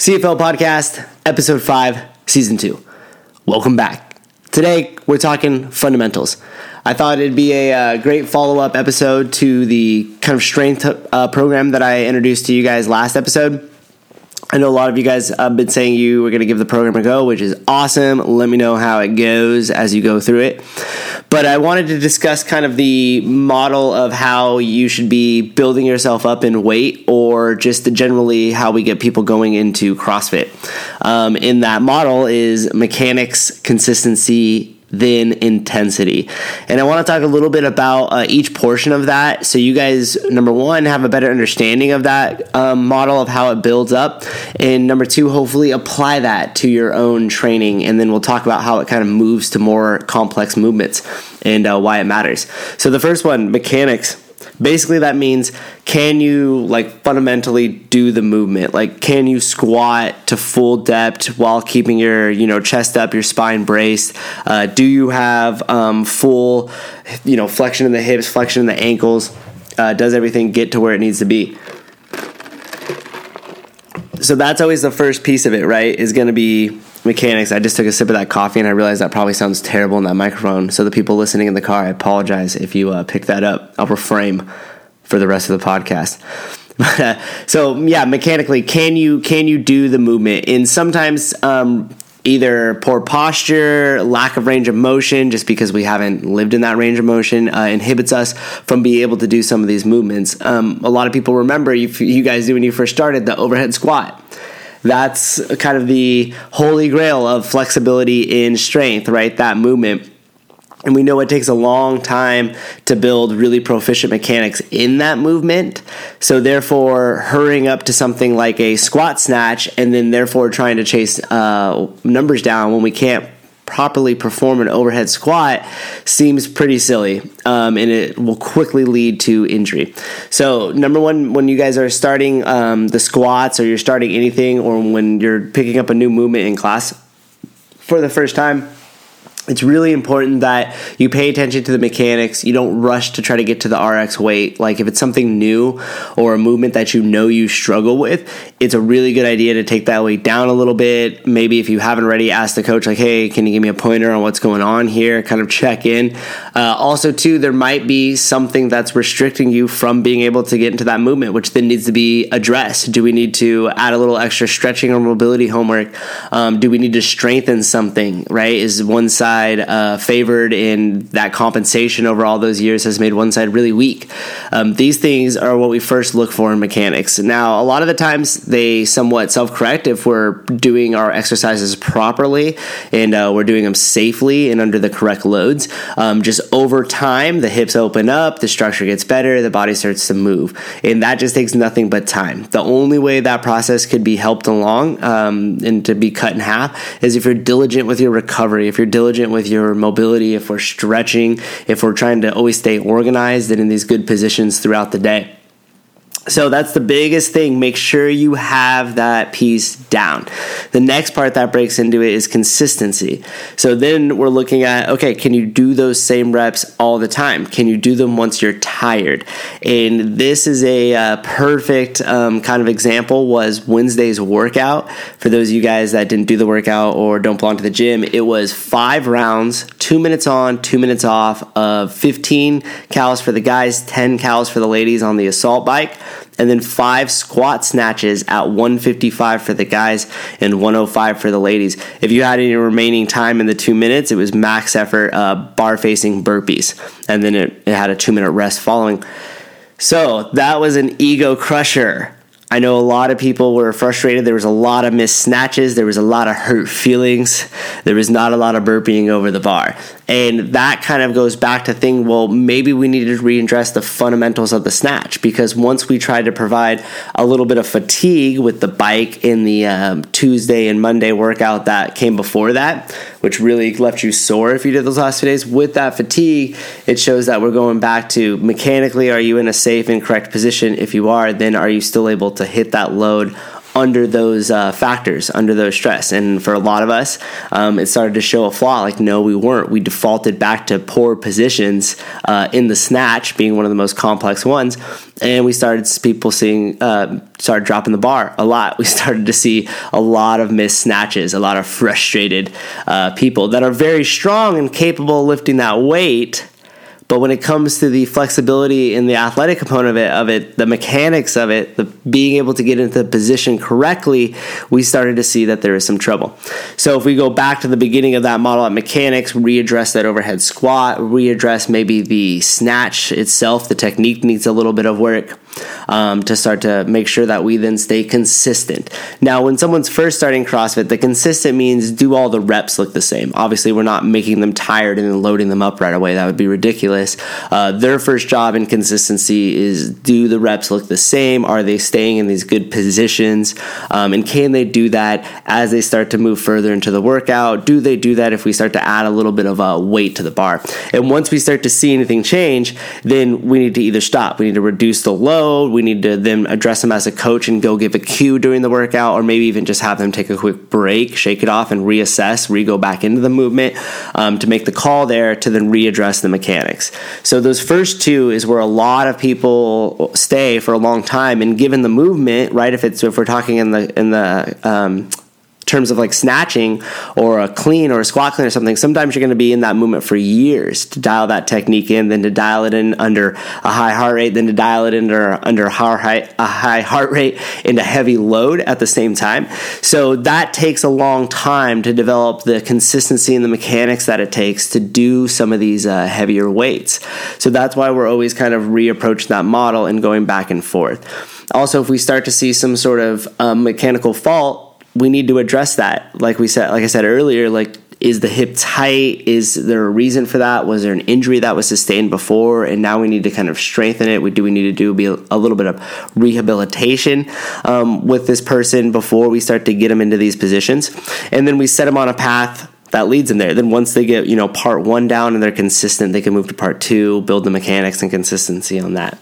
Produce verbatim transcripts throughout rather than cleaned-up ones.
C F L Podcast, Episode five, Season two. Welcome back. Today, we're talking fundamentals. I thought it'd be a uh, great follow-up episode to the kind of strength uh, program that I introduced to you guys last episode. I know a lot of you guys have been saying you were going to give the program a go, which is awesome. Let me know how it goes as you go through it. But I wanted to discuss kind of the model of how you should be building yourself up in weight, or just generally how we get people going into CrossFit. Um, in that model is mechanics, consistency, then intensity. And I want to talk a little bit about uh, each portion of that, so you guys, number one, have a better understanding of that um, model of how it builds up, and number two, hopefully apply that to your own training. And then we'll talk about how it kind of moves to more complex movements and uh, why it matters. So the first one, mechanics. Basically, that means, can you like fundamentally do the movement? Like, can you squat to full depth while keeping your, you know, chest up, your spine braced? Uh, do you have um, full, you know, flexion in the hips, flexion in the ankles? Uh, does everything get to where it needs to be? So that's always the first piece of it, right? Is going to be mechanics. I just took a sip of that coffee, and I realized that probably sounds terrible in that microphone. So the people listening in the car, I apologize if you uh, pick that up. I'll refrain for the rest of the podcast. But, uh, so yeah, mechanically, can you can you do the movement? And sometimes um, either poor posture, lack of range of motion, just because we haven't lived in that range of motion, uh, inhibits us from being able to do some of these movements. Um, a lot of people remember, if you guys do when you first started, the overhead squat. That's kind of the holy grail of flexibility in strength, right? That movement. And we know it takes a long time to build really proficient mechanics in that movement. So therefore, hurrying up to something like a squat snatch, and then therefore trying to chase uh, numbers down when we can't properly perform an overhead squat seems pretty silly, um, and it will quickly lead to injury. So number one, when you guys are starting um, the squats, or you're starting anything, or when you're picking up a new movement in class for the first time, it's really important that you pay attention to the mechanics. You don't rush to try to get to the R X weight. Like, if it's something new or a movement that you know you struggle with, it's a really good idea to take that weight down a little bit. Maybe if you haven't already, ask the coach, like, hey, can you give me a pointer on what's going on here? Kind of check in. Uh, also, too, there might be something that's restricting you from being able to get into that movement, which then needs to be addressed. Do we need to add a little extra stretching or mobility homework? Um, do we need to strengthen something, right? Is one side Uh, favored, in that compensation over all those years has made one side really weak. Um, these things are what we first look for in mechanics. Now, a lot of the times they somewhat self-correct if we're doing our exercises properly, and uh, we're doing them safely and under the correct loads. Um, just over time, the hips open up, the structure gets better, the body starts to move, and that just takes nothing but time. The only way that process could be helped along um, and to be cut in half is if you're diligent with your recovery, if you're diligent with your mobility, if we're stretching, if we're trying to always stay organized and in these good positions throughout the day. So that's the biggest thing. Make sure you have that piece down. The next part that breaks into it is consistency. So then we're looking at, okay, can you do those same reps all the time? Can you do them once you're tired? And this is a uh, perfect um, kind of example was Wednesday's workout. For those of you guys that didn't do the workout or don't belong to the gym, it was five rounds, two minutes on, two minutes off of fifteen cows for the guys, ten cows for the ladies on the assault bike. And then five squat snatches at one fifty-five for the guys and one oh five for the ladies. If you had any remaining time in the two minutes, it was max effort uh, bar facing burpees. And then it, it had a two minute rest following. So that was an ego crusher. I know a lot of people were frustrated. There was a lot of missed snatches. There was a lot of hurt feelings. There was not a lot of burping over the bar. And that kind of goes back to thing, well, maybe we need to readdress the fundamentals of the snatch, because once we tried to provide a little bit of fatigue with the bike in the um, Tuesday and Monday workout that came before that, which really left you sore if you did those last few days, with that fatigue, it shows that we're going back to mechanically, are you in a safe and correct position? If you are, then are you still able to hit that load under those uh, factors, under those stress. And for a lot of us, um, it started to show a flaw. Like, no, we weren't. We defaulted back to poor positions uh, in the snatch, being one of the most complex ones. And we started people seeing, uh, started dropping the bar a lot. We started to see a lot of missed snatches, a lot of frustrated uh, people that are very strong and capable of lifting that weight. But when it comes to the flexibility and the athletic component of it, of it, the mechanics of it, the being able to get into the position correctly, we started to see that there is some trouble. So if we go back to the beginning of that model at mechanics, readdress that overhead squat, readdress maybe the snatch itself, the technique needs a little bit of work um, to start to make sure that we then stay consistent. Now, when someone's first starting CrossFit, the consistent means, do all the reps look the same? Obviously, we're not making them tired and then loading them up right away. That would be ridiculous. Uh, their first job in consistency is, do the reps look the same? Are they staying in these good positions? Um, and can they do that as they start to move further into the workout? Do they do that if we start to add a little bit of uh, weight to the bar? And once we start to see anything change, then we need to either stop. We need to reduce the load. We need to then address them as a coach and go give a cue during the workout, or maybe even just have them take a quick break, shake it off, and reassess, re-go back into the movement um, to make the call there to then readdress the mechanics. So those first two is where a lot of people stay for a long time. And given the movement, right, if it's if we're talking in the in the um, terms of like snatching or a clean or a squat clean or something, sometimes you're going to be in that movement for years to dial that technique in, then to dial it in under a high heart rate, then to dial it in under, under a high heart rate into heavy load at the same time. So that takes a long time to develop the consistency and the mechanics that it takes to do some of these uh, heavier weights. So that's why we're always kind of reapproaching that model and going back and forth. Also, if we start to see some sort of um, mechanical fault, we need to address that. Like we said, like I said earlier, like, is the hip tight? Is there a reason for that? Was there an injury that was sustained before, and now we need to kind of strengthen it? We do we need to do be a little bit of rehabilitation um, with this person before we start to get them into these positions, and then we set them on a path that leads them there. Then once they get, you know, part one down and they're consistent, they can move to part two, build the mechanics and consistency on that.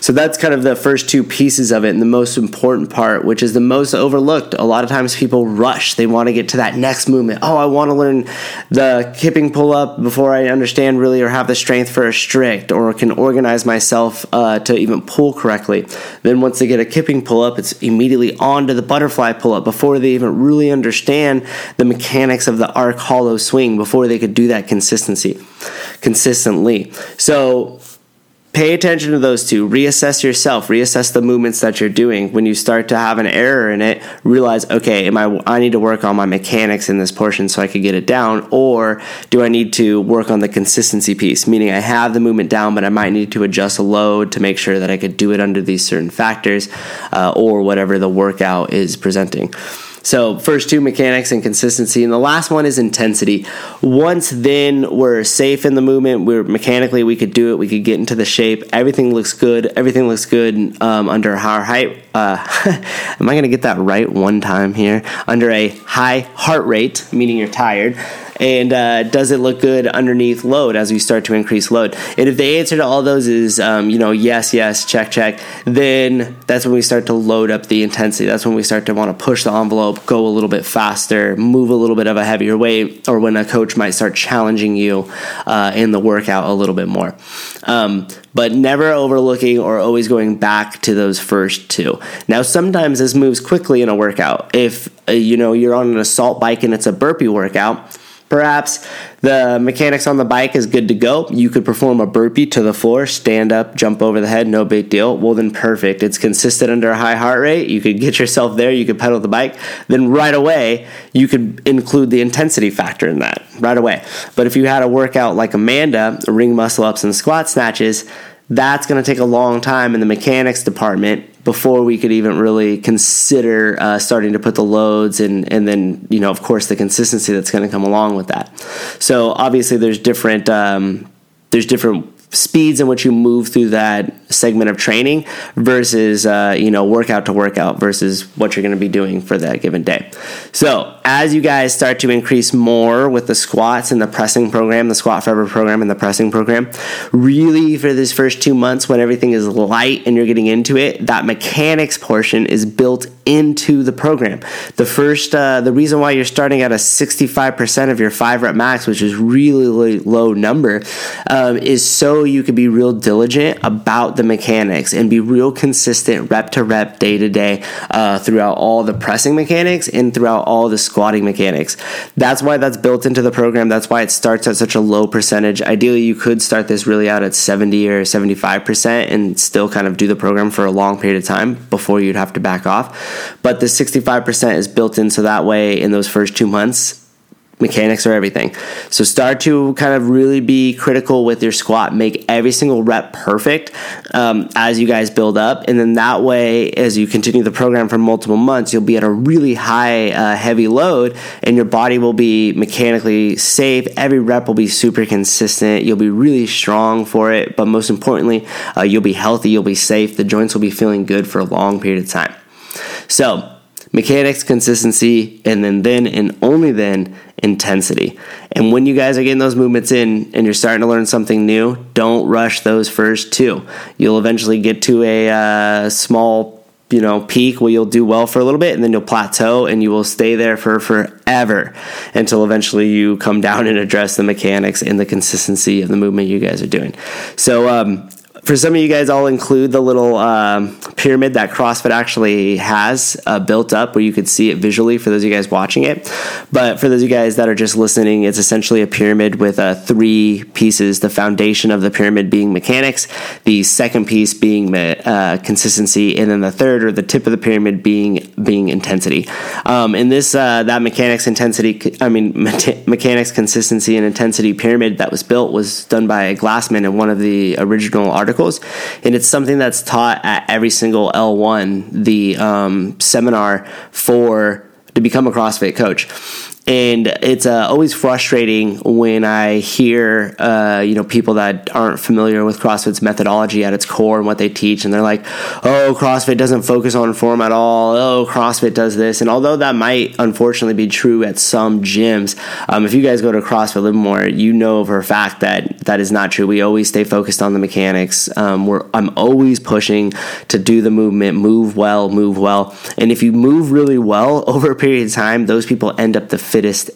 So that's kind of the first two pieces of it, and the most important part, which is the most overlooked. A lot of times people rush. They want to get to that next movement. Oh, I want to learn the kipping pull-up before I understand really or have the strength for a strict or can organize myself uh, to even pull correctly. Then once they get a kipping pull-up, it's immediately on to the butterfly pull-up before they even really understand the mechanics of the arc hollow swing, before they could do that consistency consistently. So pay attention to those two. Reassess yourself. Reassess the movements that you're doing. When you start to have an error in it, realize, okay, am I, I need to work on my mechanics in this portion so I could get it down, or do I need to work on the consistency piece, meaning I have the movement down, but I might need to adjust a load to make sure that I could do it under these certain factors uh, or whatever the workout is presenting. So first two, mechanics and consistency. And the last one is intensity. Once then we're safe in the movement, we're mechanically, we could do it. We could get into the shape. Everything looks good. Everything looks good um, under a high height. Uh, am I going to get that right one time here? Under a high heart rate, meaning you're tired. And uh, does it look good underneath load as we start to increase load? And if the answer to all those is, um, you know, yes, yes, check, check, then that's when we start to load up the intensity. That's when we start to want to push the envelope, go a little bit faster, move a little bit of a heavier weight, or when a coach might start challenging you uh, in the workout a little bit more. Um, but never overlooking or always going back to those first two. Now, sometimes this moves quickly in a workout. If, uh, you know, you're on an assault bike and it's a burpee workout, perhaps the mechanics on the bike is good to go. You could perform a burpee to the floor, stand up, jump over the head, no big deal. Well, then perfect. It's consistent under a high heart rate. You could get yourself there. You could pedal the bike. Then right away, you could include the intensity factor in that right away. But if you had a workout like Amanda, ring muscle ups and squat snatches, that's going to take a long time in the mechanics department before we could even really consider uh, starting to put the loads and and then, you know, of course, the consistency that's going to come along with that. So obviously there's different um, there's different speeds in which you move through that segment of training versus, uh, you know, workout to workout versus what you're going to be doing for that given day. So as you guys start to increase more with the squats and the pressing program, the squat forever program and the pressing program, really for these first two months when everything is light and you're getting into it, that mechanics portion is built into the program. The first, uh, the reason why you're starting at a sixty-five percent of your five rep max, which is really, really low number, um, is so you can be real diligent about the mechanics and be real consistent rep to rep, day to day, uh, throughout all the pressing mechanics and throughout all the squatting mechanics. That's why that's built into the program. That's why it starts at such a low percentage. Ideally, you could start this really out at seventy or seventy-five percent and still kind of do the program for a long period of time before you'd have to back off. But the sixty-five percent is built in so that way in those first two months, mechanics are everything. So start to kind of really be critical with your squat. Make every single rep perfect um, as you guys build up. And then that way, as you continue the program for multiple months, you'll be at a really high, uh, heavy load, and your body will be mechanically safe. Every rep will be super consistent. You'll be really strong for it. But most importantly, uh, you'll be healthy. You'll be safe. The joints will be feeling good for a long period of time. So mechanics, consistency, and then then and only then, intensity. And when you guys are getting those movements in and you're starting to learn something new, don't rush those first two. You'll eventually get to a uh, small, you know, peak where you'll do well for a little bit, and then you'll plateau and you will stay there for forever until eventually you come down and address the mechanics and the consistency of the movement you guys are doing. So, um, for some of you guys, I'll include the little um, pyramid that CrossFit actually has uh, built up where you could see it visually for those of you guys watching it. But for those of you guys that are just listening, it's essentially a pyramid with uh, three pieces, the foundation of the pyramid being mechanics, the second piece being uh, consistency, and then the third, or the tip of the pyramid, being being intensity. Um, and this uh, that mechanics, intensity, I mean, me- mechanics, consistency, and intensity pyramid that was built was done by Glassman in one of the original articles. And it's something that's taught at every single L one, the um, seminar for to become a CrossFit coach. And it's uh, always frustrating when I hear, uh, you know, people that aren't familiar with CrossFit's methodology at its core and what they teach, and they're like, "Oh, CrossFit doesn't focus on form at all. Oh, CrossFit does this." And although that might unfortunately be true at some gyms, um, if you guys go to CrossFit Livermore, you know for a fact that that is not true. We always stay focused on the mechanics. Um, we're I'm always pushing to do the movement, move well, move well. And if you move really well over a period of time, those people end up the fittest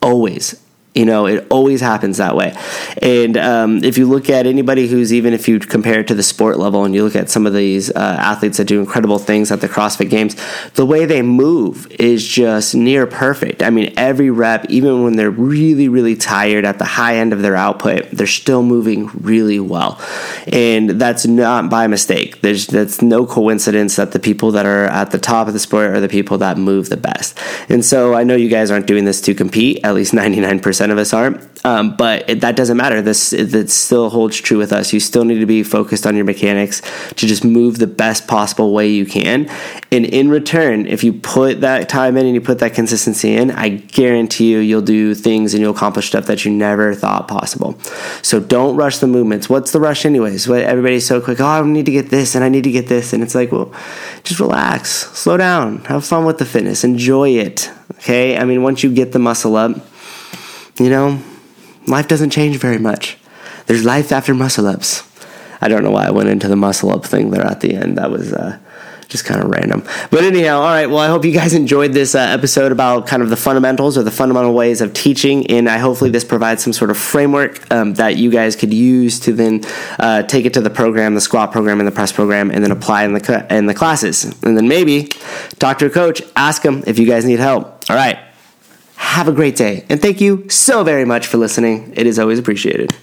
always. You know, it always happens that way. And um, if you look at anybody who's, even if you compare it to the sport level and you look at some of these uh, athletes that do incredible things at the CrossFit Games, the way they move is just near perfect. I mean, every rep, even when they're really, really tired at the high end of their output, they're still moving really well. And that's not by mistake. There's that's no coincidence that the people that are at the top of the sport are the people that move the best. And so I know you guys aren't doing this to compete, at least ninety-nine percent of us aren't, um, but it, that doesn't matter. This it, it still holds true with us. You still need to be focused on your mechanics to just move the best possible way you can. And in return, if you put that time in and you put that consistency in, I guarantee you, you'll do things and you'll accomplish stuff that you never thought possible. So don't rush the movements. What's the rush, anyways? Everybody's so quick. Oh, I need to get this and I need to get this, and it's like, well, just relax, slow down, have fun with the fitness, enjoy it. Okay, I mean, once you get the muscle up, you know, life doesn't change very much. There's life after muscle-ups. I don't know why I went into the muscle-up thing there at the end. That was uh, just kind of random. But anyhow, all right, well, I hope you guys enjoyed this uh, episode about kind of the fundamentals or the fundamental ways of teaching, and I hopefully this provides some sort of framework um, that you guys could use to then uh, take it to the program, the squat program and the press program, and then apply in the, cl- in the classes. And then maybe talk to your coach, ask them if you guys need help. All right. Have a great day, and thank you so very much for listening. It is always appreciated.